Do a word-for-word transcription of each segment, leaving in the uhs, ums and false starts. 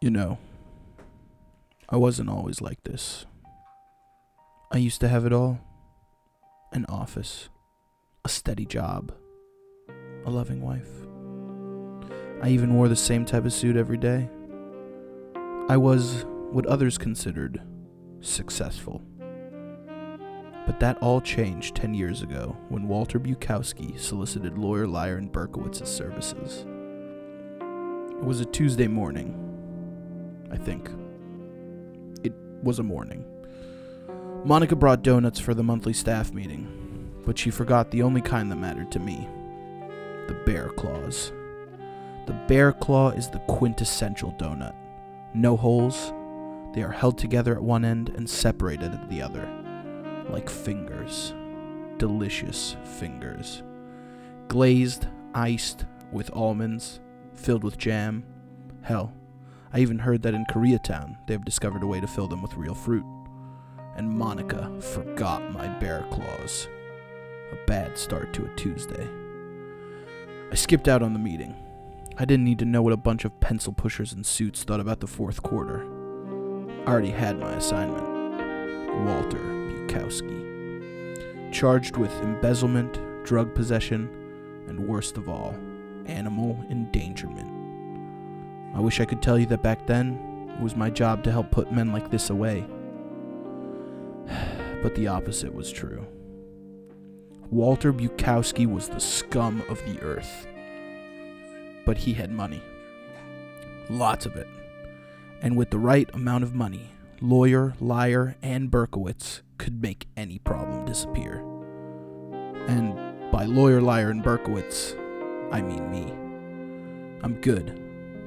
You know, I wasn't always like this. I used to have it all. An office, a steady job, a loving wife. I even wore the same type of suit every day. I was what others considered successful. But that all changed ten years ago when Walter Bukowski solicited Lawyer Lyron Berkowitz's services. It was a Tuesday morning, I think. It was a morning. Monica brought donuts for the monthly staff meeting, but she forgot the only kind that mattered to me, the bear claws. The bear claw is the quintessential donut. No holes. They are held together at one end and separated at the other, like fingers. Delicious fingers. Glazed, iced, with almonds, filled with jam. Hell, I even heard that in Koreatown they have discovered a way to fill them with real fruit. And Monica forgot my bear claws. A bad start to a Tuesday. I skipped out on the meeting. I didn't need to know what a bunch of pencil pushers in suits thought about the fourth quarter. I already had my assignment. Walter Bukowski. Charged with embezzlement, drug possession, and worst of all, animal endangerment. I wish I could tell you that back then, it was my job to help put men like this away. But the opposite was true. Walter Bukowski was the scum of the earth. But he had money. Lots of it. And with the right amount of money, Lawyer, Liar, and Berkowitz could make any problem disappear. And by Lawyer, Liar, and Berkowitz, I mean me. I'm good,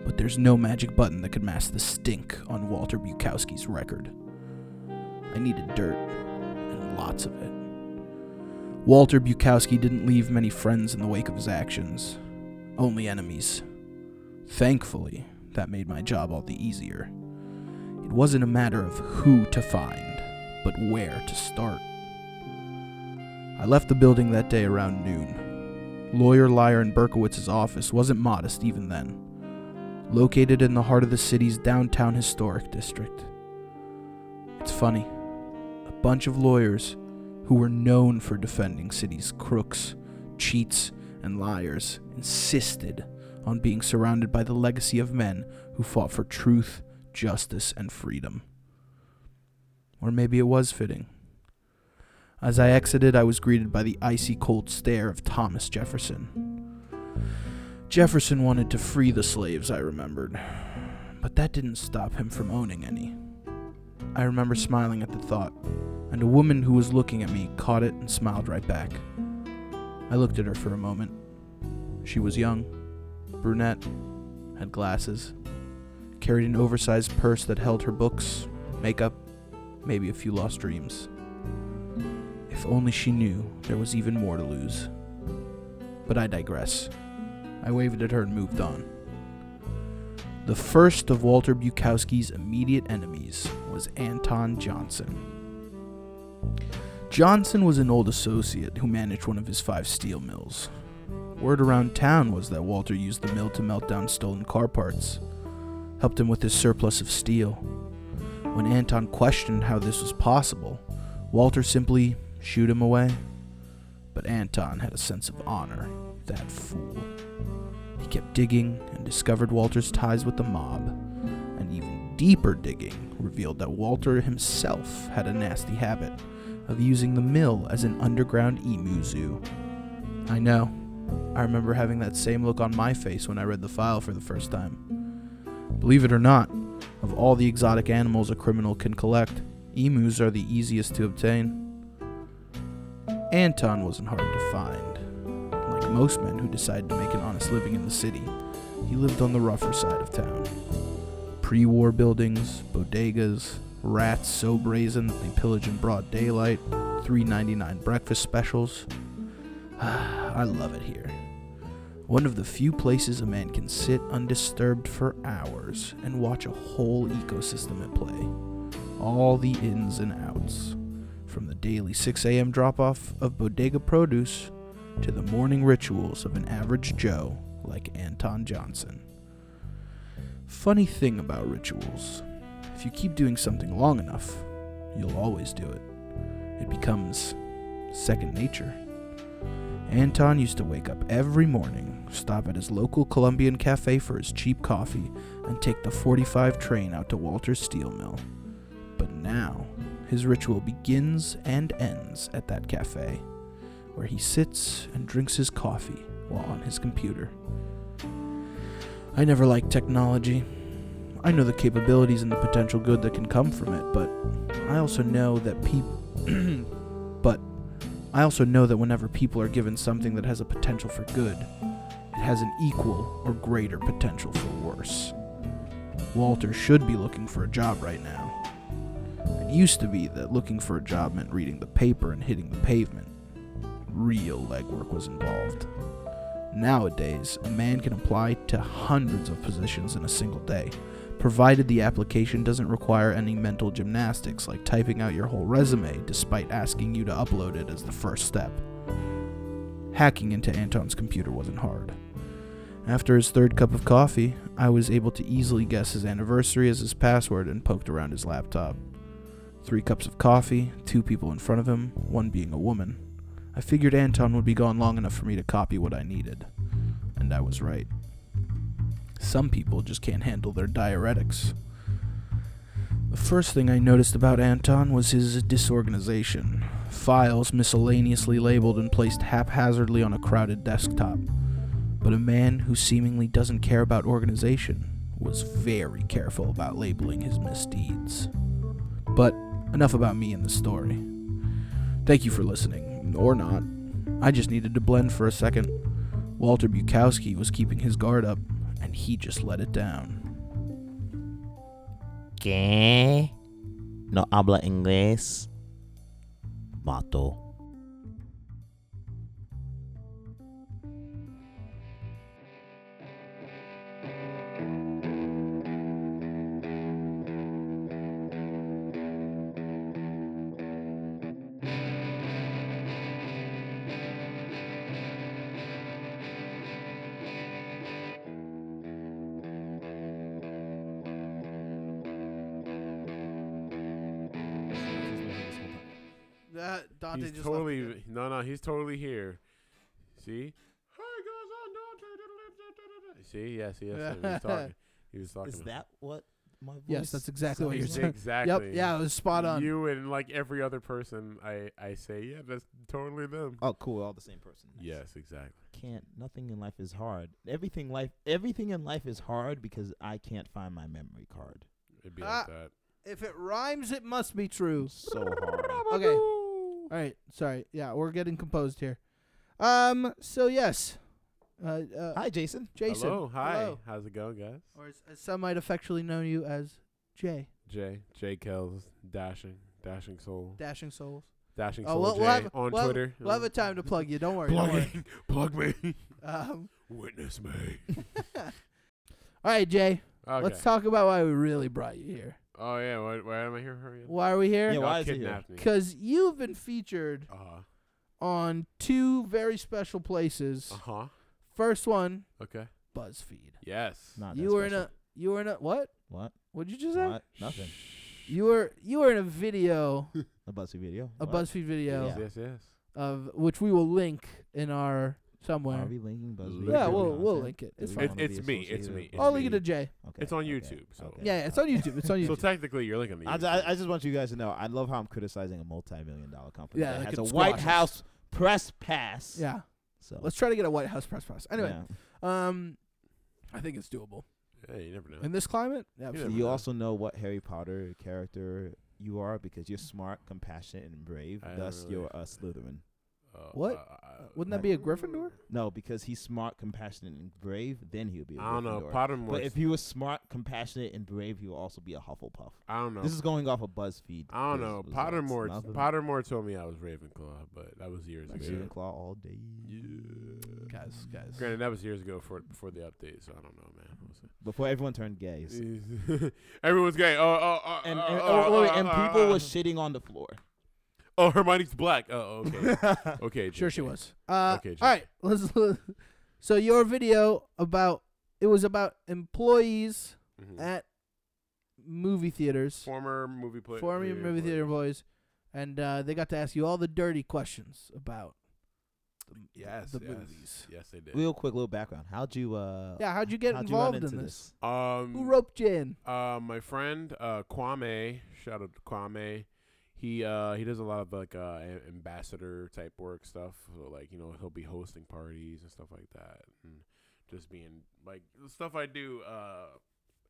but there's no magic button that could mask the stink on Walter Bukowski's record. I needed dirt, and lots of it. Walter Bukowski didn't leave many friends in the wake of his actions. Only enemies. Thankfully, that made my job all the easier. It wasn't a matter of who to find, but where to start. I left the building that day around noon. Lawyer Lyron Berkowitz's office wasn't modest even then. Located in the heart of the city's downtown historic district. It's funny. A bunch of lawyers who were known for defending city's crooks, cheats, and liars insisted on being surrounded by the legacy of men who fought for truth, justice, and freedom. Or maybe it was fitting. As I exited, I was greeted by the icy cold stare of Thomas Jefferson. Jefferson wanted to free the slaves, I remembered, but that didn't stop him from owning any. I remember smiling at the thought, and a woman who was looking at me caught it and smiled right back. I looked at her for a moment. She was young, brunette, had glasses, carried an oversized purse that held her books, makeup, maybe a few lost dreams. If only she knew there was even more to lose. But I digress. I waved at her and moved on. The first of Walter Bukowski's immediate enemies was Anton Johnson. Johnson was an old associate who managed one of his five steel mills. Word around town was that Walter used the mill to melt down stolen car parts, helped him with his surplus of steel. When Anton questioned how this was possible, Walter simply shooed him away. But Anton had a sense of honor, that fool. He kept digging and discovered Walter's ties with the mob, and even deeper digging revealed that Walter himself had a nasty habit of using the mill as an underground emu zoo. I know. I remember having that same look on my face when I read the file for the first time. Believe it or not, of all the exotic animals a criminal can collect, emus are the easiest to obtain. Anton wasn't hard to find. Like most men who decide to make an honest living in the city, he lived on the rougher side of town. Pre-war buildings, bodegas, rats so brazen that they pillage in broad daylight, three dollars and ninety-nine cents breakfast specials. I love it here. One of the few places a man can sit undisturbed for hours and watch a whole ecosystem at play. All the ins and outs. From the daily six a.m. drop-off of bodega produce to the morning rituals of an average Joe like Anton Johnson. Funny thing about rituals, if you keep doing something long enough, you'll always do it. It becomes second nature. Anton used to wake up every morning, stop at his local Colombian cafe for his cheap coffee, and take the forty-five train out to Walter's steel mill. But now, his ritual begins and ends at that cafe, where he sits and drinks his coffee while on his computer. I never liked technology. I know the capabilities and the potential good that can come from it, but I also know that people... but... I also know that whenever people are given something that has a potential for good, it has an equal or greater potential for worse. Walter should be looking for a job right now. It used to be that looking for a job meant reading the paper and hitting the pavement. Real legwork was involved. Nowadays, a man can apply to hundreds of positions in a single day, provided the application doesn't require any mental gymnastics like typing out your whole resume despite asking you to upload it as the first step. Hacking into Anton's computer wasn't hard. After his third cup of coffee, I was able to easily guess his anniversary as his password and poked around his laptop. Three cups of coffee, two people in front of him, one being a woman. I figured Anton would be gone long enough for me to copy what I needed. And I was right. Some people just can't handle their diuretics. The first thing I noticed about Anton was his disorganization. Files miscellaneously labeled and placed haphazardly on a crowded desktop. But a man who seemingly doesn't care about organization was very careful about labeling his misdeeds. But enough about me and the story. Thank you for listening, or not. I just needed to blend for a second. Walter Bukowski was keeping his guard up. And he just let it down. ¿Qué? No habla inglés? Mato. He's just totally no, no. He's totally here. See? See? Yes, yes. yes he was talking. He was talking. Is that what my voice? Yes, that's exactly what you're saying. Exactly. Yep. Yeah, it was spot on. You and like every other person, I, I say, yeah, that's totally them. Oh, cool. All the same person. Nice. Yes, exactly. Can't. Nothing in life is hard. Everything life. Everything in life is hard because I can't find my memory card. It'd be ah, like that. If it rhymes, it must be true. So hard. Okay. All right, sorry. Yeah, we're getting composed here. Um. So, yes. Uh, uh, hi, Jason. Jason. Hello. Hi. Hello. How's it going, guys? Or as, as some might affectionately know you as Jay. Jay. Jay Kells. Dashing. Dashing Soul. Dashing Souls. Dashing Soul oh, we'll, Jay we'll have, on we'll Twitter. Have, we'll have a time to plug you. Don't worry. Plug, don't worry. plug me. Um, Witness me. All right, Jay. Okay. Let's talk about why we really brought you here. Oh, yeah. Why, why am I here? Hurry why are we here? Yeah, why is he here? Because you've been featured uh-huh. on two very special places. Uh-huh. First one. Okay. BuzzFeed. Yes. Not you were special. in a, you were in a, what? What? What'd you just say? What? Nothing. You were, you were in a video. a BuzzFeed video. A what? BuzzFeed video. Yes, yes, yes. Of, which we will link in our, somewhere. Are we linking BuzzFeed? Yeah, we'll, we'll link it. It's, it's, it's me. It's me. It's I'll me. link it to Jay. Okay. It's on YouTube. Okay. So okay. Yeah, yeah, it's on YouTube. It's on YouTube. So technically, you're linking me. I, I, I just want you guys to know, I love how I'm criticizing a multi-million dollar company yeah, that has a White House press pass. Yeah. So let's try to get a White House press pass. Anyway, yeah. um, I think it's doable. Yeah, you never know. In this climate? Yeah. You, you also know what Harry Potter character you are because you're smart, compassionate, and brave. I Thus, really you're a Slytherin. Uh, what? Uh, Wouldn't that be a Gryffindor? No, because he's smart, compassionate, and brave. Then he would be a I Gryffindor. I don't know. Pottermore. But if he was smart, compassionate, and brave, he would also be a Hufflepuff. I don't know. This is going off of BuzzFeed. I don't know. Pottermore Pottermore told me I was Ravenclaw, but that was years like ago. Ravenclaw all day. Yeah. Guys, guys. Granted, that was years ago for, before the update, so I don't know, man. Before everyone turned gay. So. Everyone's gay. Oh, oh, oh. And, and, oh, oh, and oh, people oh, were shitting on the floor. Oh, Hermione's black. Oh, okay. Okay. Jay, sure she Jay. was. Uh, okay, all right. Let's, let's, so your video about, it was about employees mm-hmm. at movie theaters. Former movie play- Former movie, movie theater employees. And uh, they got to ask you all the dirty questions about the, yes, the yes. movies. Yes, they did. Real quick, little background. How'd you? Uh, yeah, how'd you get how'd involved you in this? this? Um, Who roped you in? Uh, my friend uh, Kwame. Shout out to Kwame. He uh, he does a lot of like uh, ambassador type work stuff. So like you know he'll be hosting parties and stuff like that, and just being like the stuff I do. Uh,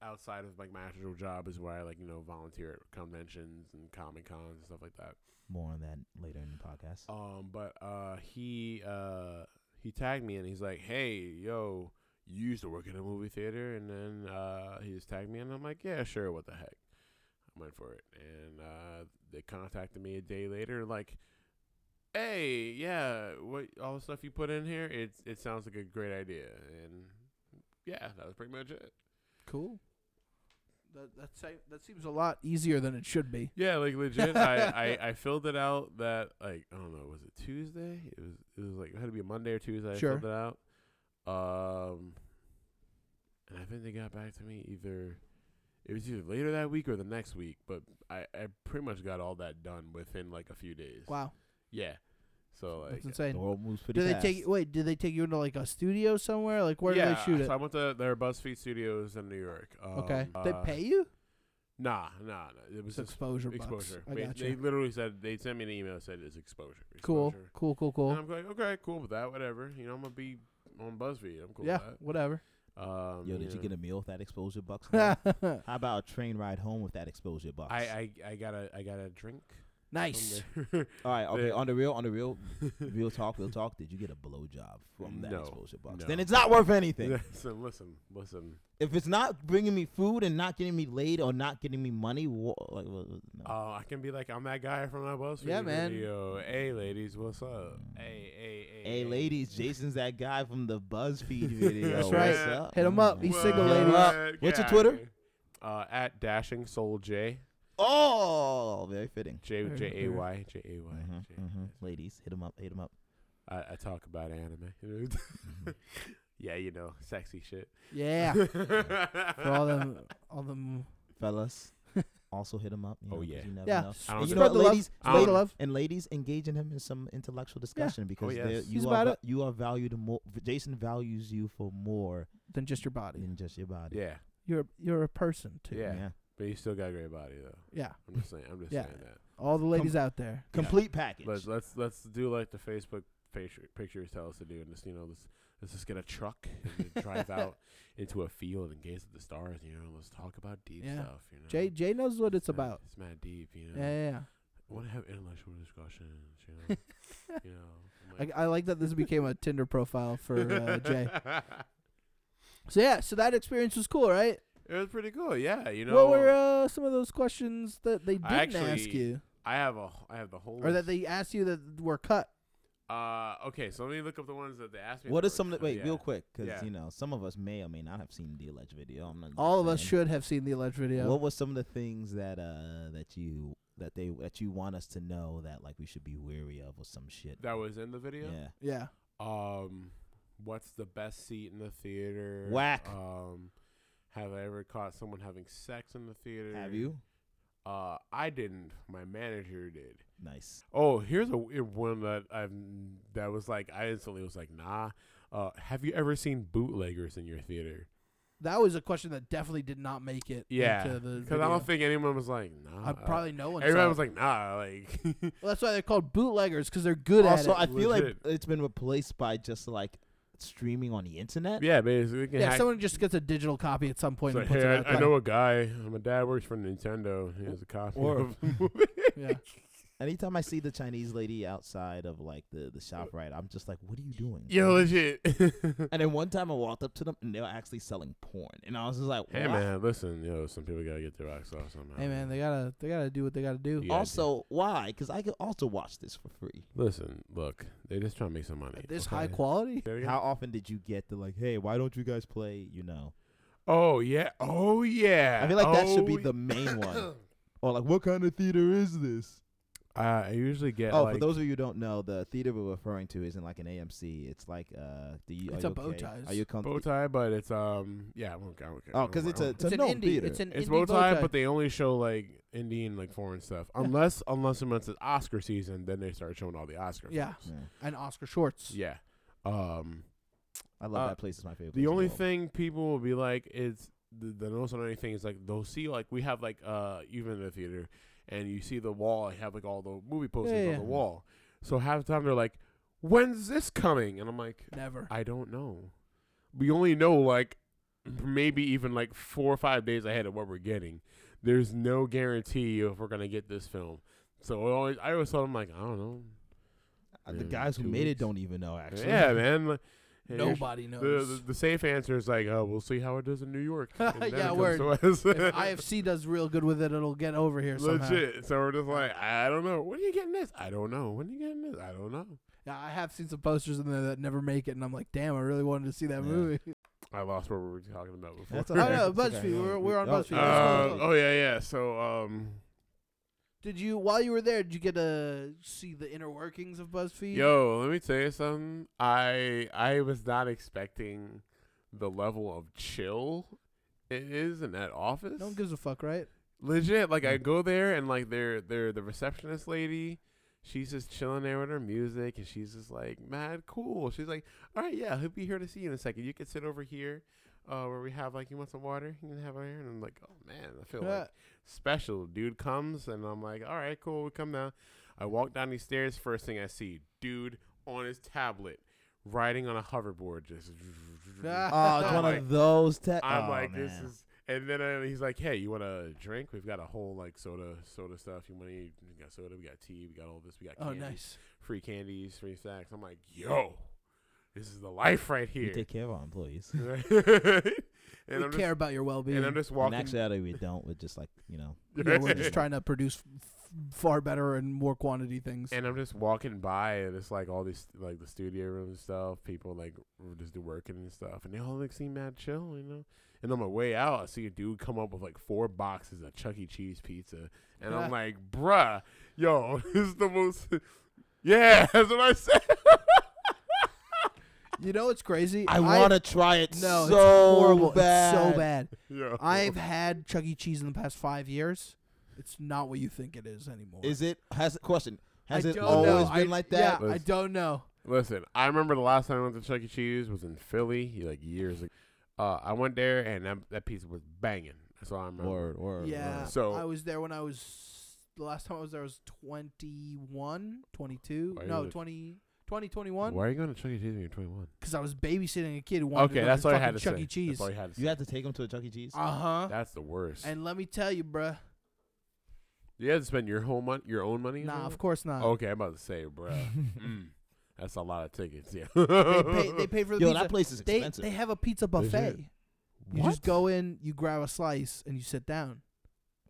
Outside of like my actual job is where I like you know volunteer at conventions and comic cons and stuff like that. More on that later in the podcast. Um, but uh, he uh he tagged me and he's like, "Hey, yo, you used to work in a movie theater," and then uh he just tagged me and I'm like, "Yeah, sure, what the heck?" I went for it, and uh they contacted me a day later like, "Hey, yeah, what all the stuff you put in here? It it sounds like a great idea," and yeah, that was pretty much it. Cool. That that, se- that seems a lot easier than it should be. Yeah, like legit. I, I, I filled it out that like I don't know, was it Tuesday? It was it was like it had to be a Monday or Tuesday. Sure. I filled it out. Um, and I think they got back to me either it was either later that week or the next week. But I, I pretty much got all that done within like a few days. Wow. Yeah. So like, that's insane. The world moves pretty fast. Did they take wait? Did they take you into like a studio somewhere? Like where yeah, did they shoot it? Yeah, so I went to their BuzzFeed Studios in New York. Um, okay, uh, they pay you? Nah, nah, nah. It was it's exposure. Exposure. Bucks. I gotcha. They literally said they sent me an email that said it's exposure. exposure. Cool, cool, cool, cool. And I'm like, okay, cool with that. Whatever. You know, I'm gonna be on BuzzFeed. I'm cool. Yeah, with that. whatever. Um, Yo, did you, know. you get a meal with that exposure bucks? How about a train ride home with that exposure bucks? I, I, I got a, I got a drink. Nice. All right. Okay. On the real, on the real, real talk, real talk. Did you get a blowjob from that no, exposure box? No. Then it's not worth anything. Listen, listen, listen. If it's not bringing me food and not getting me laid or not getting me money, wha- like, no. oh, I can be like, I'm that guy from that BuzzFeed yeah, video. Man. Hey, ladies, what's up? Hey, hey, hey. Hey, ladies, Jason's that guy from the BuzzFeed video. That's right. What's up? Hit him up. He's well, single, ladies. Uh, What's yeah, your Twitter? Uh, at Dashing Soul J. Oh, very fitting. J J A Y J A Y. Ladies, hit them up, hit them up. I, I talk about anime. mm-hmm. Yeah, you know, sexy shit. Yeah. For all them, all them fellas, also hit them up. You know, oh yeah, you never yeah. Know. I don't you know, ladies, ladies love. and ladies engage in him in some intellectual discussion yeah. because oh, yes. you He's are va- you are valued more. Jason values you for more than just your body. Than just your body. Yeah, you're you're a person too. Yeah. yeah. But you still got a great body though. Yeah. I'm just saying I'm just yeah. saying that. All the ladies Com- out there. Complete yeah. package. Let's let's let's do like the Facebook picture, pictures tell us to do and just you know, let's let's just get a truck and drive out into a field and gaze at the stars, you know, let's talk about deep yeah. stuff, you know. Jay Jay knows what it's, it's about. Mad, it's mad deep, you know. Yeah, yeah, yeah. I wanna have intellectual discussions, you know. you know. Like, I, I like that this became a Tinder profile for uh, Jay. So yeah, so that experience was cool, right? It was pretty cool, yeah. You know, what were uh, some of those questions that they didn't actually, ask you? I have a, I have the whole, or list. That they asked you that were cut. Uh, okay, so let me look up the ones that they asked me. What is some? That, wait, yeah. real quick, because yeah. you know, some of us may or may not have seen the alleged video. I'm not All of us should have seen the alleged video. What was some of the things that uh that you that they that you want us to know that like we should be wary of or some shit that was in the video? Yeah, yeah. Um, what's the best seat in the theater? Whack. Um. Have I ever caught someone having sex in the theater? Have you? Uh, I didn't. My manager did. Nice. Oh, here's a one that I've that was like I instantly was like, nah. Uh, have you ever seen bootleggers in your theater? That was a question that definitely did not make it. Yeah, because I don't think anyone was like, nah. I probably no one. Everyone was like, nah. Like, well, that's why they're called bootleggers because they're good at it. Also, I feel like it's been replaced by just like. Streaming on the internet, yeah, basically. Yeah, hack- someone just gets a digital copy at some point. Like, and puts hey, it out I, I know a guy. My dad works for Nintendo. He has a copy or of the movie. Yeah. Anytime I see the Chinese lady outside of like the, the shop, right, I'm just like, what are you doing? Yo, legit. And then one time I walked up to them and they were actually selling porn, and I was just like, hey wow. man, listen, yo, some people gotta get their rocks off somehow. Hey man, they gotta they gotta do what they gotta do. Yeah, also, do. Why? Because I could also watch this for free. Listen, look, they just trying to make some money. At this okay? high quality. How often did you get the like, hey, why don't you guys play? You know? Oh yeah, oh yeah. I feel like oh, that should be the main one. Or like, what kind of theater is this? Uh, I usually get. Oh, like, for those of you who don't know, the theater we're referring to isn't like an A M C. It's like uh, the. It's a okay? Bow Tie. Are you com- Bow Tie? But it's um, yeah, I won't go. Oh, because it's a it's, it's an indie theater. It's an it's indie Bow Tie, but they only show like Indian like foreign stuff. Unless unless it's Oscar season, then they start showing all the Oscars. Yeah, yeah. And Oscar shorts. Yeah, um, I love uh, that place. It's my favorite. The only the thing people will be like is the, the most annoying thing is like they'll see like we have like uh even in the theater. And you see the wall, I have like all the movie posters yeah, yeah. on the wall. So half the time they're like, when's this coming? And I'm like, never. I don't know. We only know like maybe even like four or five days ahead of what we're getting. There's no guarantee if we're going to get this film. So I always, I always thought, I'm like, I don't know. Uh, the guys who made it don't even know, actually. Yeah, man. And nobody knows. The, the, the safe answer is like, oh, we'll see how it does in New York. Yeah, word. If I F C does real good with it, it'll get over here somehow. Legit. So we're just like, I don't know. When are you getting this? I don't know. When are you getting this? I don't know. Yeah, I have seen some posters in there that never make it, and I'm like, damn, I really wanted to see that yeah. movie. I lost what we were talking about before. That's all right. Oh, no, BuzzFeed. Okay. We're, we're on oh, BuzzFeed. Uh, oh, yeah, yeah. So, um... Did you, while you were there, did you get to see the inner workings of BuzzFeed? Yo, let me tell you something. I I was not expecting the level of chill it is in that office. No one gives a fuck, right? Legit. Like, I go there, and, like, they're, they're the receptionist lady. She's just chilling there with her music, and she's just, like, mad cool. She's like, all right, yeah, he'll be here to see you in a second. You can sit over here. Uh, where we have, like, you want some water? You can have it here. And I'm like, oh, man, I feel yeah. like special. Dude comes, and I'm like, all right, cool, we come down. I walk down these stairs. First thing I see, dude on his tablet riding on a hoverboard. Just oh, it's one like, of those. Ta- I'm oh, like, man. This is. And then I, he's like, hey, you want a drink? We've got a whole, like, soda soda stuff. You want to eat? We got soda. We got tea. We got all this. We got candy. Oh, nice. Free candies, free snacks. I'm like, yo. This is the life right here. You take care of our employees. and we I'm just, care about your well-being. And I'm just walking. And actually, we don't. We're just like, you know. Yeah, we're just trying to produce f- far better and more quantity things. And I'm just walking by, and it's like all these, like the studio rooms and stuff. People like just do working and stuff. And they all like seem mad chill, you know. And on my way out, I see a dude come up with like four boxes of Chuck E. Cheese pizza. And yeah. I'm like, bruh, yo, this is the most. Yeah, that's what I said. You know what's crazy? I, I want to try it no, so it's horrible. Bad. It's so bad. Yeah. I've had Chuck E. Cheese in the past five years. It's not what you think it is anymore. Is it? Has question. Has I it always know. been I, like that? Yeah, listen, I don't know. Listen, I remember the last time I went to Chuck E. Cheese was in Philly, like years ago. Uh, I went there, and that, that pizza was banging. That's all I remember. Word, word, yeah, word. So, I was there when I was, the last time I was there I was twenty-one, twenty-two. No, twenty... twenty twenty-one. Why are you going to Chuck E. Cheese when you're twenty-one? Because I was babysitting a kid who wanted okay, to go that's to, all I had to Chuck E. Cheese. That's all you had to say. You had to take him to a Chuck E. Cheese? Uh-huh. That's the worst. And let me tell you, bruh. You had to spend your whole mon- your own money? Nah, of course not. Okay, I'm about to say, bruh. mm, that's a lot of tickets, yeah. they, pay, they pay for the Yo, pizza. Yo, that place is expensive. They, they have a pizza buffet. You what? Just go in, you grab a slice, and you sit down.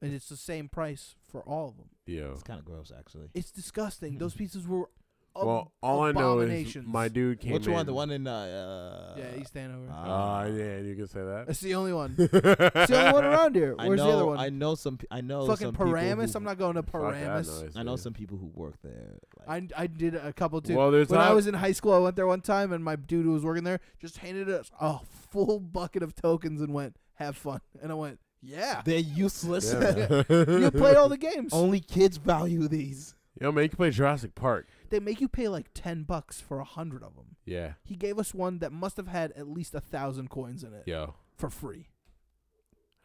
And it's the same price for all of them. Yeah. It's kind of gross, actually. It's disgusting. Those pizzas were... Well, all I know is my dude came in. Which one? The one in, uh... Yeah, East Hanover. Ah, uh, yeah, you can say that. It's the only one. It's the only one around here. Where's know, the other one? I know some I know Fucking some Paramus? Who, I'm not going to Paramus. Fuck that noise, I know dude. some people who work there. Like. I I did a couple, too. Well, there's when I was in high school, I went there one time, and my dude who was working there just handed us a full bucket of tokens and went, have fun. And I went, yeah. They're useless. Yeah. You play all the games. Only kids value these. Yo, man, you can play Jurassic Park. They make you pay like ten bucks for a hundred of them. Yeah. He gave us one that must have had at least a thousand coins in it. Yo. For free.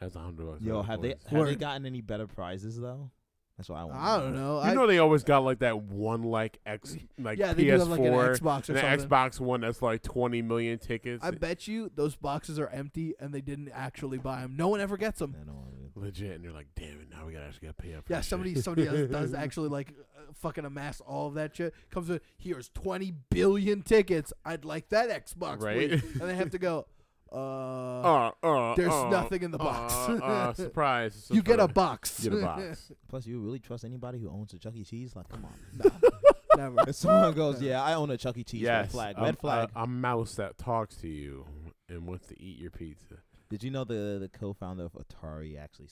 That's a hundred bucks. Yo, have they have they gotten any better prizes though? That's what I want. I don't know. You I, know they always got like that one like X like yeah, P S four, have, like, an Xbox or and an Xbox One that's like twenty million tickets. I bet you those boxes are empty and they didn't actually buy them. No one ever gets them. I know. Legit, and they're like, damn it, now we gotta actually gotta pay up. For yeah, somebody, shit. somebody else does actually like uh, fucking amass all of that shit. Comes with here's twenty billion tickets. I'd like that Xbox, right? Please. And they have to go. Uh, uh, uh there's uh, nothing in the box. Uh, uh, surprise! surprise. You get a box. Get a box. Plus, you really trust anybody who owns a Chuck E. Cheese? Like, come on, nah, never. If someone goes, yeah, I own a Chuck E. Cheese. Yes, red flag. Red flag. A, a mouse that talks to you and wants to eat your pizza. Did you know the the co-founder of Atari actually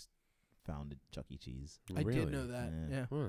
founded Chuck E. Cheese? I really? did know that. Yeah. yeah. Huh.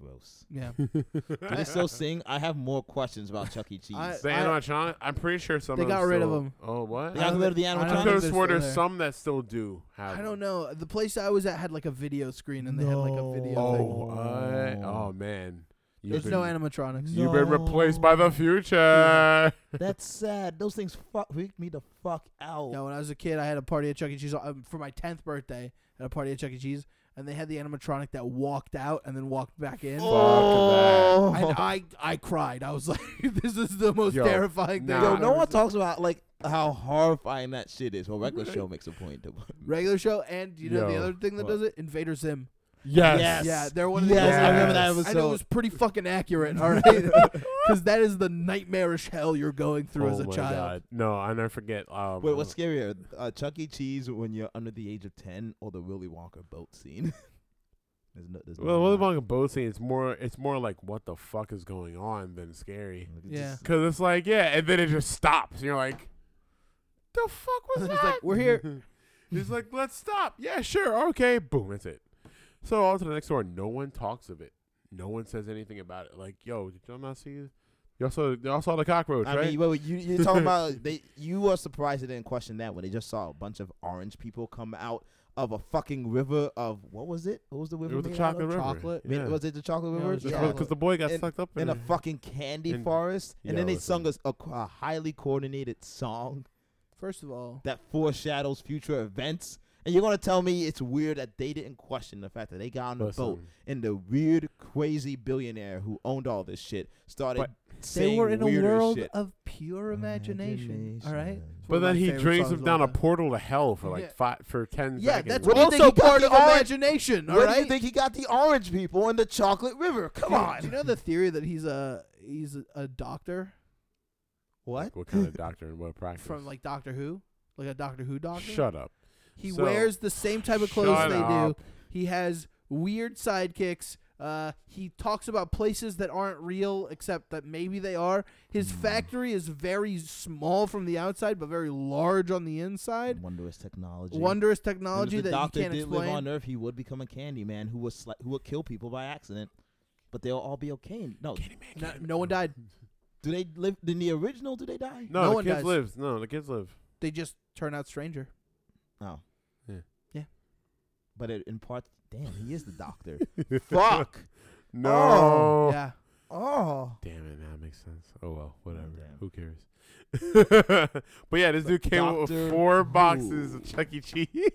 gross. Yeah. They still sing? I have more questions about Chuck E. Cheese. I, the I, animatronic? I'm pretty sure some they of them got rid still, of them. Oh, what? They got rid of the animatronic? I could have sworn there's some that still do have I don't know. The place I was at had like a video screen, and no. they had like a video oh, thing. I, oh, man. You've There's been, no animatronics. No. You've been replaced by the future. Yeah. That's sad. Those things fuck freaked me the fuck out. Yeah, when I was a kid, I had a party at Chuck E. Cheese um, for my tenth birthday. At a party at Chuck E. Cheese, and they had the animatronic that walked out and then walked back in. Oh. Fuck that. And I, I cried. I was like, this is the most Yo, terrifying nah. thing. Yo, no one talks about like how horrifying that shit is. Well, regular show makes a point. Regular show, and you know Yo, the other thing that what? does it? Invader Zim. Yes. yes. Yeah, they're one of the yes, yes. I remember that episode. And it was pretty fucking accurate, all right? Because that is the nightmarish hell you're going through oh as a child. God. No, I'll never forget. Um, Wait, what's scarier? Uh, Chuck E. Cheese when you're under the age of ten or the Willy Wonka boat scene? There's no, there's well, Willy Wonka boat scene, it's more, it's more like what the fuck is going on than scary. Yeah. Because it's like, yeah, and then it just stops. And you're like, the fuck was that? Like, we're here. It's like, let's stop. Yeah, sure. Okay. Boom. That's it. So on to the next door, no one talks of it. No one says anything about it. Like, yo, did y'all not see it? Y'all saw, y'all saw the cockroach, I right? I mean, well, you, you're talking about, they, you were surprised they didn't question that when they just saw a bunch of orange people come out of a fucking river of, what was it? What was the river? It was the chocolate river. Chocolate? Yeah. I mean, was it the chocolate river? Because yeah, yeah. the boy got in, sucked up in, in a fucking candy in, forest. And yeah, then they listen. sung us a, a highly coordinated song. First of all. That foreshadows future events. And you're going to tell me it's weird that they didn't question the fact that they got on the Listen. boat and the weird, crazy billionaire who owned all this shit started but saying They were in a world shit. of pure imagination, imagination. all right? It's but then he drags them down a portal to hell for like yeah. five, for ten yeah, seconds. Yeah, that's what also think part of imagination, all right? Where do you think he got the orange people and the chocolate river? Come Dude, on. Do you know the theory that he's a he's a, a doctor? What? Like what kind of doctor and what practice? From like Doctor Who? Like a Doctor Who doctor? Shut up. He so, wears the same type of clothes they up. do. He has weird sidekicks. Uh, he talks about places that aren't real, except that maybe they are. His mm. factory is very small from the outside, but very large on the inside. Wondrous technology. Wondrous technology that you can't explain. If the doctor did live on Earth, he would become a candy man who, was sli- who would kill people by accident, but they'll all be okay. No, candy man, candy no, no one died. Do they live in the original? Do they die? No, no the one kids dies. lives. No, the kids live. They just turn out stranger. Oh. Yeah. Yeah. But it in part, damn, he is the doctor. Fuck. No. Oh. Yeah. Oh. Damn it, that makes sense. Oh, well, whatever. Damn. Who cares? But yeah, this but dude came Doctor up with four boxes Ooh. of Chuck E. Cheese.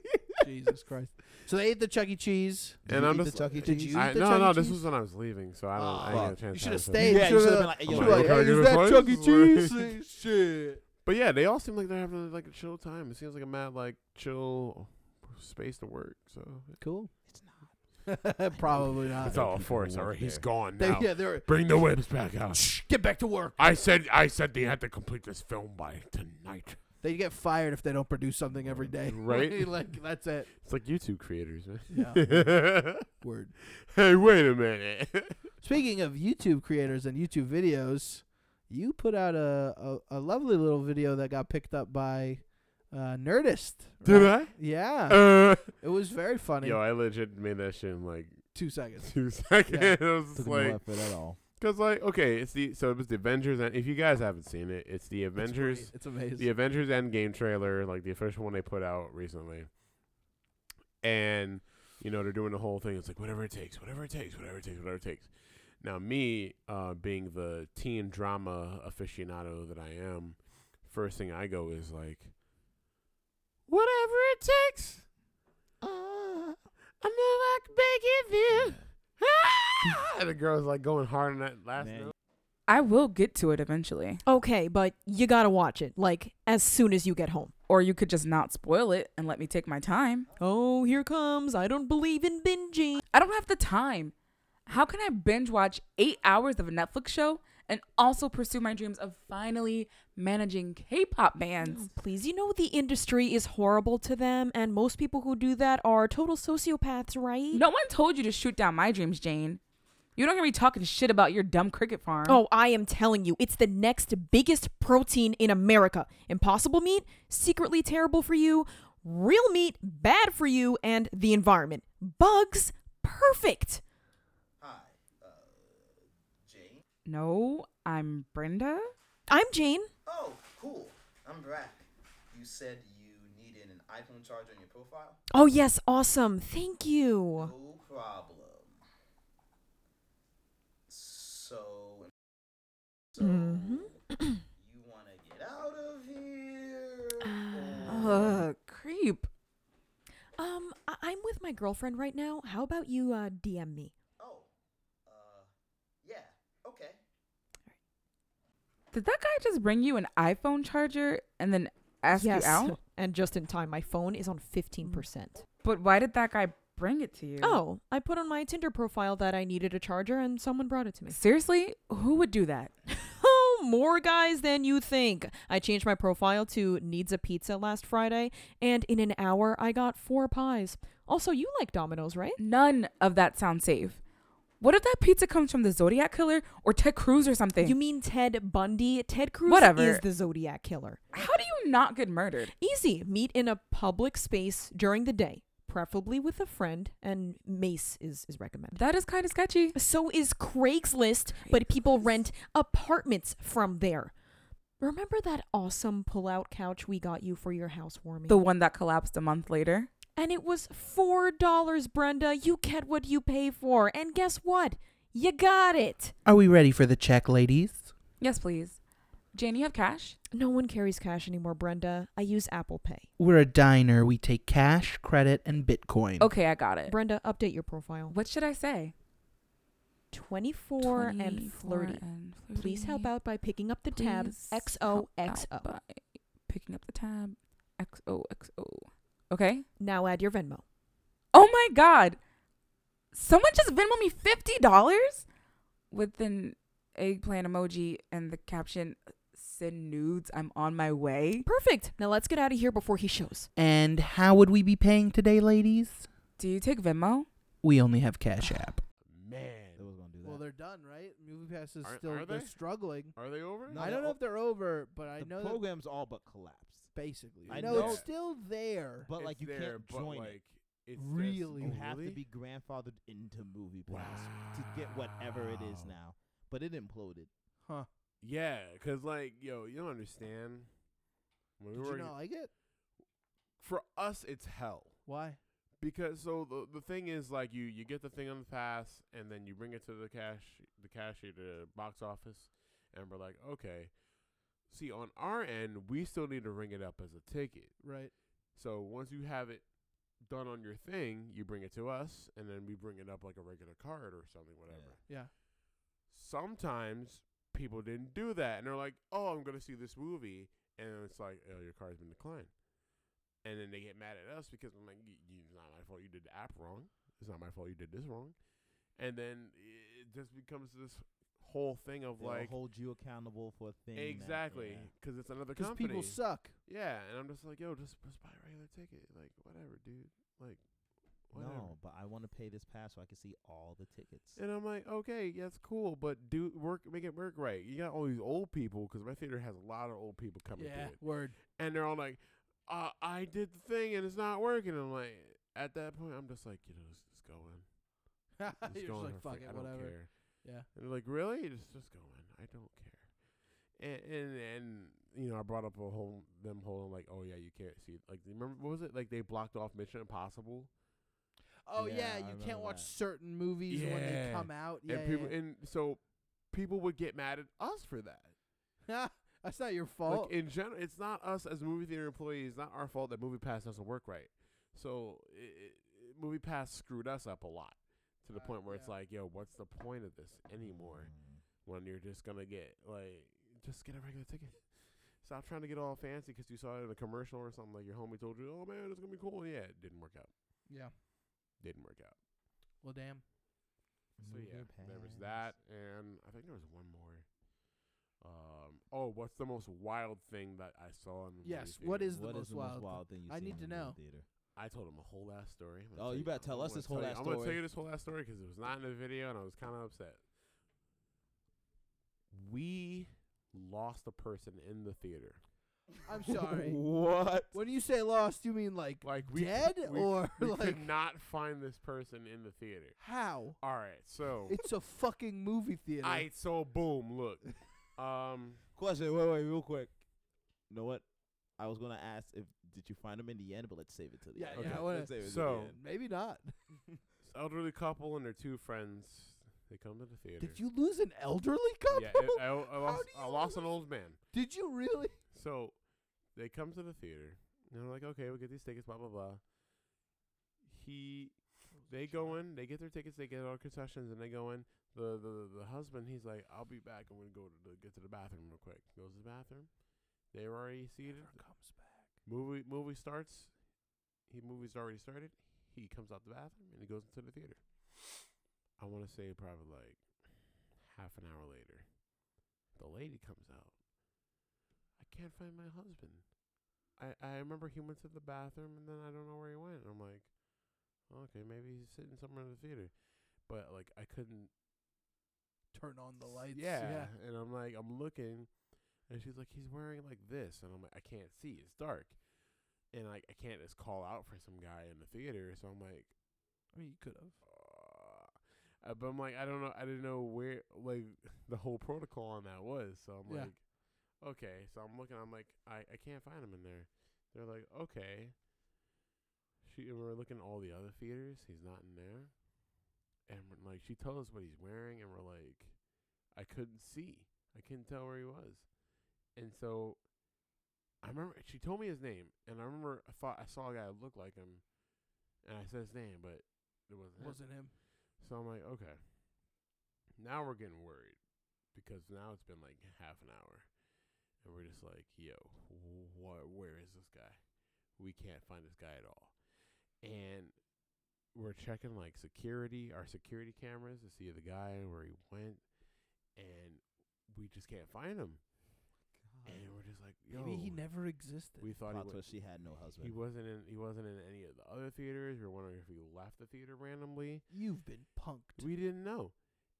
Jesus Christ. So they ate the Chuck E. Cheese. Did and you I'm eat just the Chuck E. Cheese? I, no, Chuck no, this was when I was leaving, so I don't. Oh, I didn't have a chance. You should have stayed. Yeah, you should have been like, yo, like, hey, is that Chuck E. Cheese? Shit. But yeah, they all seem like they're having like a chill time. It seems like a mad like chill space to work. So cool. It's not. Probably not. It's all a force. All right, he's gone now. They, yeah, they're bring the whips back out. Shh, get back to work. I said. I said they had to complete this film by tonight. They get fired if they don't produce something every day. Right? Like that's it. It's like YouTube creators, man. Yeah. Word. Hey, wait a minute. Speaking of YouTube creators and YouTube videos. You put out a, a, a lovely little video that got picked up by uh, Nerdist. Right? Did I? Yeah. Uh, it was very funny. Yo, I legit made that shit in like... Two seconds. Two seconds. Yeah. It was Took like... No effort at all. Because like, okay, it's the so it was the Avengers. And if you guys haven't seen it, it's the Avengers... It's, it's amazing. The Avengers Endgame trailer, like the official one they put out recently. And, you know, they're doing the whole thing. It's like, whatever it takes, whatever it takes, whatever it takes, whatever it takes. Now, me, uh, being the teen drama aficionado that I am, first thing I go is like, whatever it takes, uh, I know I can make it you. Ah! And the girl's like going hard on that last Man. note. I will get to it eventually. Okay, but you gotta watch it, like, as soon as you get home. Or you could just not spoil it and let me take my time. Oh, here comes, I don't believe in binging. I don't have the time. How can I binge watch eight hours of a Netflix show and also pursue my dreams of finally managing K-pop bands? Oh, please, you know the industry is horrible to them, and most people who do that are total sociopaths, right? No one told you to shoot down my dreams, Jane. You don't hear me talking shit about your dumb cricket farm. Oh, I am telling you, it's the next biggest protein in America. Impossible meat, secretly terrible for you. Real meat, bad for you and the environment. Bugs, perfect. No, I'm Brenda. I'm Jane. Oh, cool. I'm back. You said you needed an iPhone charger on your profile? Oh, yes. Awesome. Thank you. No problem. So, so mm-hmm. you want to get out of here? Uh, uh, creep. Um, I- I'm with my girlfriend right now. How about you uh, D M me? Oh, uh, yeah. Okay. Did that guy just bring you an iPhone charger and then ask yes. you out? And just in time. My phone is on fifteen percent. But why did that guy bring it to you? Oh, I put on my Tinder profile that I needed a charger and someone brought it to me. Seriously? Who would do that? Oh, more guys than you think. I changed my profile to Needs a Pizza last Friday, and in an hour, I got four pies. Also, you like Domino's, right? None of that sounds safe. What if that pizza comes from the Zodiac Killer or Ted Cruz or something? You mean Ted Bundy? Ted Cruz Whatever. is the Zodiac Killer. How do you not get murdered? Easy. Meet in a public space during the day, preferably with a friend, and mace is, is recommended. That is kind of sketchy. So is Craigslist, Craigslist, but people rent apartments from there. Remember that awesome pull-out couch we got you for your housewarming? The one that collapsed a month later? And it was four dollars, Brenda. You get what you pay for. And guess what? You got it. Are we ready for the check, ladies? Yes, please. Jane, you have cash? No one carries cash anymore, Brenda. I use Apple Pay. We're a diner. We take cash, credit, and Bitcoin. Okay, I got it. Brenda, update your profile. What should I say? twenty-four, twenty-four and flirty. And flirty. Please help out by picking up the Please tab. X O X O. By picking up the tab. X O X O. Okay. Now add your Venmo. Oh my God. Someone just Venmo me fifty dollars with an eggplant emoji and the caption, send nudes, I'm on my way. Perfect. Now let's get out of here before he shows. And how would we be paying today, ladies? Do you take Venmo? We only have Cash App. Man. Well, they're done, right? MoviePass is are, still are they're struggling. Are they over? No, I don't know if they're over, but I the know the program's all but collapsed. Basically, I know it's still there, but it's like you there, can't join. Like, it. It's really, you have really? to be grandfathered into MoviePass wow. to get whatever it is now. But it imploded, huh? Yeah, because like yo, you don't understand. When Did we were you not like it? For us, it's hell. Why? Because so the the thing is like you, you get the thing on the pass and then you bring it to the cash the cashier to the box office and we're like, okay. See, on our end we still need to ring it up as a ticket. Right. So once you have it done on your thing, you bring it to us and then we bring it up like a regular card or something, whatever. Yeah. yeah. Sometimes people didn't do that and they're like, oh, I'm gonna see this movie and it's like, oh, your card's been declined. And then they get mad at us because I'm like, it's not my fault you did the app wrong. It's not my fault you did this wrong. And then it just becomes this whole thing of They'll like. hold you accountable for a thing. Exactly. Because yeah. it's another company. Because people suck. Yeah. And I'm just like, yo, just, just buy a regular ticket. Like, whatever, dude. Like, whatever. No, but I want to pay this pass so I can see all the tickets. And I'm like, okay, yeah, that's cool. But do work, make it work right. You got all these old people because my theater has a lot of old people coming yeah, to it. Word. And they're all like, Uh, I did the thing and it's not working. I'm like, at that point, I'm just like, you know, let's just go in. Just You're go just in like, fuck it, I whatever. Don't care. Yeah. And they're like, really? Just, just go in. I don't care. And, and and you know, I brought up a whole them whole like, oh yeah, you can't see. Like, remember what was it? Like they blocked off Mission Impossible. Oh yeah, yeah you can't watch that. certain movies yeah. when they come out. Yeah. And, people, yeah. and so people would get mad at us for that. That's not your fault. Like in general, it's not us as movie theater employees. It's not our fault that MoviePass doesn't work right. So it, it, MoviePass screwed us up a lot to the uh, point where yeah. it's like, yo, what's the point of this anymore when you're just going to get, like, just get a regular ticket. Stop trying to get all fancy because you saw it in a commercial or something. Like your homie told you, oh, man, it's going to be cool. And yeah, it didn't work out. Yeah. Didn't work out. Well, damn. So, Movie yeah, Pass. There was that. And I think there was one more. Um, oh, what's the most wild thing that I saw in the Yes, what is the, what most, is the wild most wild thing you I need to know. Theater? I told him a whole ass story. Oh, you, you better tell I'm us this whole ass story. I'm going to tell you this whole ass story because it was not in the video and I was kind of upset. We lost a person in the theater. I'm sorry. What? When you say lost, you mean like, like we, dead we, or we like? We could not find this person in the theater. How? All right, so it's a fucking movie theater. All right, so boom, look. Um, Question. Wait, wait, real quick. You know what? I was gonna ask if did you find him in the end, but let's save it to the yeah, end. Yeah, okay. I wanna, let's save it so to the end. Maybe not. Elderly couple and their two friends. They come to the theater. Did you lose an elderly couple? Yeah, it, I, I lost, I lost an old man. Did you really? So they come to the theater. And they're like, okay, we'll get these tickets, blah, blah, blah. He, they go in. They get their tickets. They get all concessions, and they go in. The, the, the husband, he's like, I'll be back. I'm going to go to the, get to the bathroom real quick. Goes to the bathroom. They were already seated. Never comes back. Movie, movie starts. He Movie's already started. He comes out the bathroom, and he goes into the theater. I want to say probably like half an hour later, the lady comes out. I can't find my husband. I, I remember he went to the bathroom, and then I don't know where he went. I'm like, okay, maybe he's sitting somewhere in the theater. But, like, I couldn't. Turn on the lights. Yeah. yeah. And I'm like, I'm looking, and she's like, he's wearing like this. And I'm like, I can't see. It's dark. And, like, I can't just call out for some guy in the theater. So I'm like. I mean, you could have. Uh, Uh, but I'm like, I don't know. I didn't know where, like, the whole protocol on that was. So I'm yeah. like, okay. So I'm looking. I'm like, I, I can't find him in there. They're like, okay. She and we're looking at all the other theaters. He's not in there. And, we're, like, she told us what he's wearing. And we're like, I couldn't see. I couldn't tell where he was. And so I remember she told me his name. And I remember I thought I saw a guy that looked like him. And I said his name, but it wasn't him. Wasn't him. So I'm like, okay, now we're getting worried because now it's been like half an hour and we're just like, yo, wh- where is this guy? We can't find this guy at all. And we're checking like security, our security cameras to see the guy and where he went, and we just can't find him. God. And we're just like, yo. Maybe he never existed. We thought he was, she had no husband. He wasn't in. He wasn't in any of the other theaters. We were wondering if he left the theater randomly. You've been punked. We didn't know,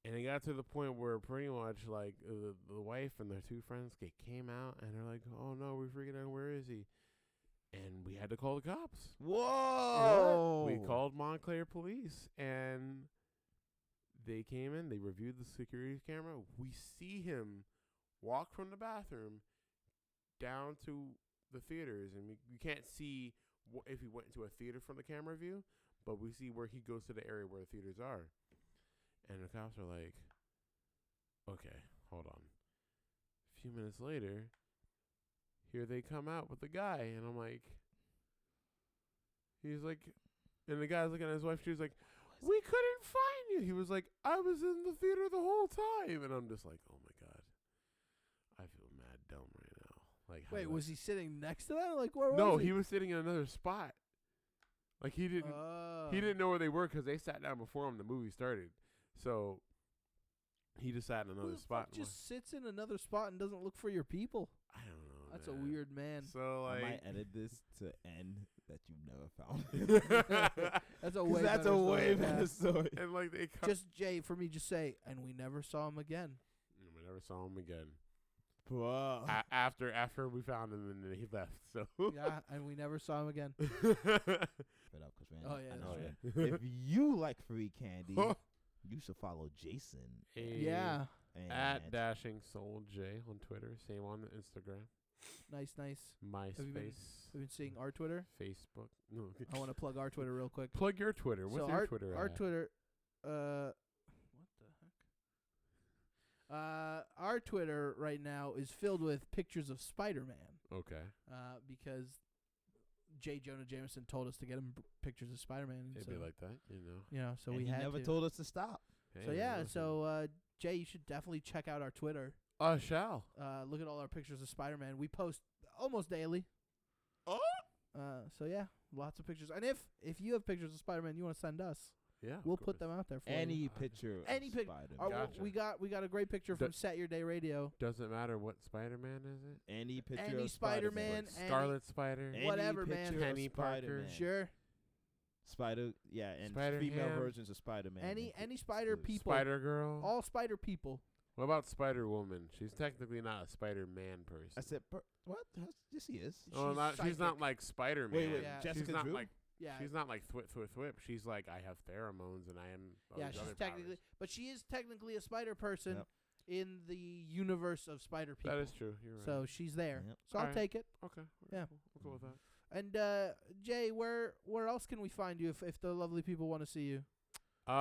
and it got to the point where pretty much like the, the wife and their two friends get, came out, and they're like, "Oh no, we're freaking out. Where is he?" And we had to call the cops. Whoa! Yeah. We called Montclair Police, and they came in. They reviewed the security camera. We see him. Walk from the bathroom down to the theaters, and we, we can't see wh- if he went into a theater from the camera view, but we see where he goes to the area where the theaters are. And the cops are like, okay, hold on. A few minutes later, here they come out with the guy, and I'm like, he's like, and the guy's looking at his wife, she was like, we couldn't find you. He was like, I was in the theater the whole time. And I'm just like, oh my God. I feel mad dumb right now. Like, wait, was I, he sitting next to that? Like, where no, was he? he was sitting in another spot. Like he didn't, uh. he didn't know where they were because they sat down before him. The movie started, so he just sat in another Who the spot. Fuck just like, sits in another spot and doesn't look for your people. I don't know. That's man. a weird man. So like, I might edit this to end that you never found. that's a way. That's a way better story. And like they come, just Jay for me. Just say, and we never saw him again. And we never saw him again. Whoa. A- after after we found him and then he left, so yeah, and we never saw him again. It up, man, oh yeah, know, right. If you like free candy, you should follow Jason. Hey. Yeah, and at Dashing Soul J on Twitter, same on Instagram. Nice, nice. MySpace. Have you been, have you been seeing our Twitter? Facebook. No, I want to plug our Twitter real quick. Plug your Twitter. What's so your our, Twitter? Our at? Twitter. Uh, what the heck? Uh, our Twitter right now is filled with pictures of Spider-Man. Okay. Uh, because J. Jonah Jameson told us to get him b- pictures of Spider-Man. It'd so, be like that, you know. You know, so and we he had never to. told us to stop. Hey, so yeah, so uh, Jay, you should definitely check out our Twitter. I shall. Uh, look at all our pictures of Spider-Man. We post almost daily. Oh. Uh, so yeah, lots of pictures. And if if you have pictures of Spider-Man, you want to send us. Yeah, we'll put them out there for any you. picture. Any picture. Gotcha. We got we got a great picture Do- from Set Your Day Radio. Doesn't matter what Spider-Man is it. Any picture. Any of Spider-Man, Spider-Man like Scarlet any, Spider, any whatever man. Penny Parker, sure. Spider, yeah, and Spider female Ham. versions of Spider-Man. Any any Spider people. Spider Girl. All Spider people. What about Spider-Woman? She's technically not a Spider-Man person. I said, per- what? Yes, she is. Oh, she's not, she's not like Spider-Man. Wait, wait, yeah. Jessica she's not Drew? Like, yeah. She's not like thwip, thwip, thwip. She's like, I have pheromones and I am. Yeah, she's other technically, powers. But she is technically a spider person yep. in the universe of spider people. That is true. You're right. So she's there. Yep. So All I'll right. take it. Okay. Yeah. We'll, we'll go with that. And uh, Jay, where where else can we find you if, if the lovely people want to see you? Uh,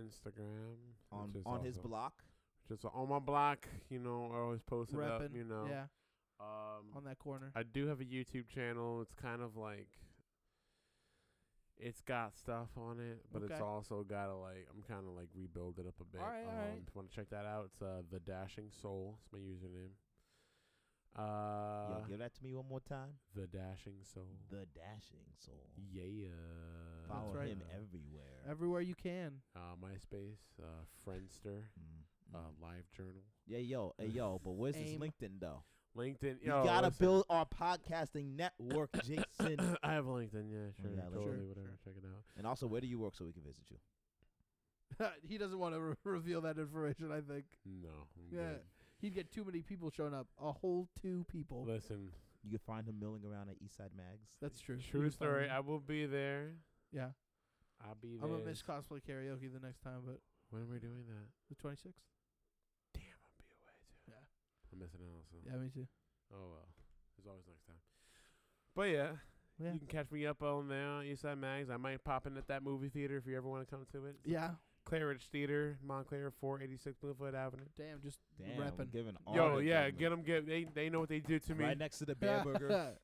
Instagram. On, on his block? Just on my block. You know, I always post it up, you know. Yeah. Um, on that corner. I do have a YouTube channel. It's kind of like, it's got stuff on it, but okay. it's also got to like, I'm kind of like rebuild it up a bit. All right, um, all right. If you want to check that out, it's uh, The Dashing Soul. It's my username. Uh, Yo, give that to me one more time. The Dashing Soul. The Dashing Soul. Yeah. Follow That's right. him everywhere. Everywhere you can. Uh, MySpace, uh, Friendster, mm-hmm. uh, LiveJournal. Yeah, yo, hey, yo, but where's this LinkedIn though? LinkedIn. You gotta listen. Build our podcasting network, Jason. I have LinkedIn, yeah, sure, yeah, totally, sure, whatever. Sure. Check it out. And also, where do you work so we can visit you? He doesn't want to re- reveal that information. I think. No. I'm yeah, good. He'd get too many people showing up. A whole two people. Listen, you can find him milling around at Eastside Mags. That's true. True story. I will be there. Yeah, I'll be there. I'm gonna miss cosplay karaoke the next time, but when are we doing that? The twenty-sixth. Damn, I'll be away too. Yeah. I'm missing out also. Yeah, me too. Oh, well. There's always next time. But, yeah, yeah. you can catch me up on there on Eastside Mags. I might pop in at that movie theater if you ever want to come to it. It's yeah. Like Claridge Theater, Montclair, four eighty-six Bluefoot Avenue. Damn, just repping. Giving all Yo, yeah, get them. Get, they, they know what they do to me. Right next to the Bear Burger.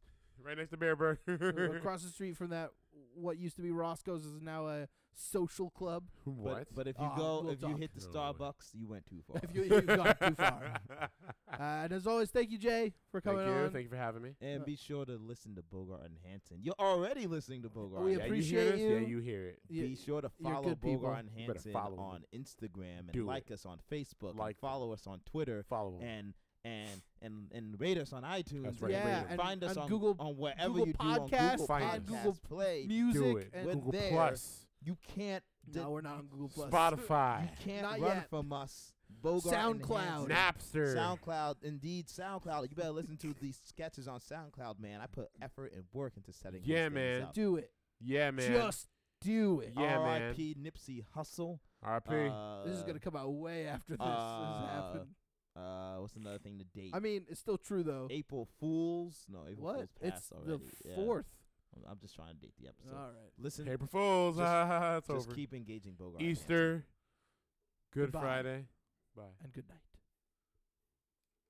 Right next to Bear Burger. Across the street from that, what used to be Roscoe's is now a social club. What? But, but if you uh, go, we'll if talk. you hit the Starbucks, you went too far. If you, if you got too far. Uh, and as always, thank you, Jay, for coming on. Thank you. On. Thank you for having me. And be sure to listen to Bogart and Hanson. You're already listening to Bogart. We appreciate yeah, you, you. Yeah, you hear it. Yeah. Be sure to follow Bogart and Hanson on me. Instagram and Do like it. us on Facebook. Like and follow us on Twitter. Follow them. And And and and rate us on iTunes. Right. Yeah, and, find us on Google, on wherever Google you do podcasts, on Google Podcasts, on Google Play, Music, and Google there, Plus. You can't. De- no, we're not on Google Plus. Spotify. You can't not run yet. from us. Bogart SoundCloud, Napster, SoundCloud, indeed, SoundCloud. You better listen to these sketches on SoundCloud, man. I put effort and work into setting. Yeah, man. Up. Do it. Yeah, man. Just do it. Yeah, man. R I P Nipsey Hussle. R I P Uh, this is gonna come out way after this uh, has happened. Uh, what's another thing to date? I mean, it's still true though. April Fools. No, April what? Fools passed it's already. It's the yeah. fourth. I'm just trying to date the episode. All right. Listen. April Fools. Just, it's just over. Keep engaging Bogart. Easter. Good Goodbye. Friday. Bye. And good night.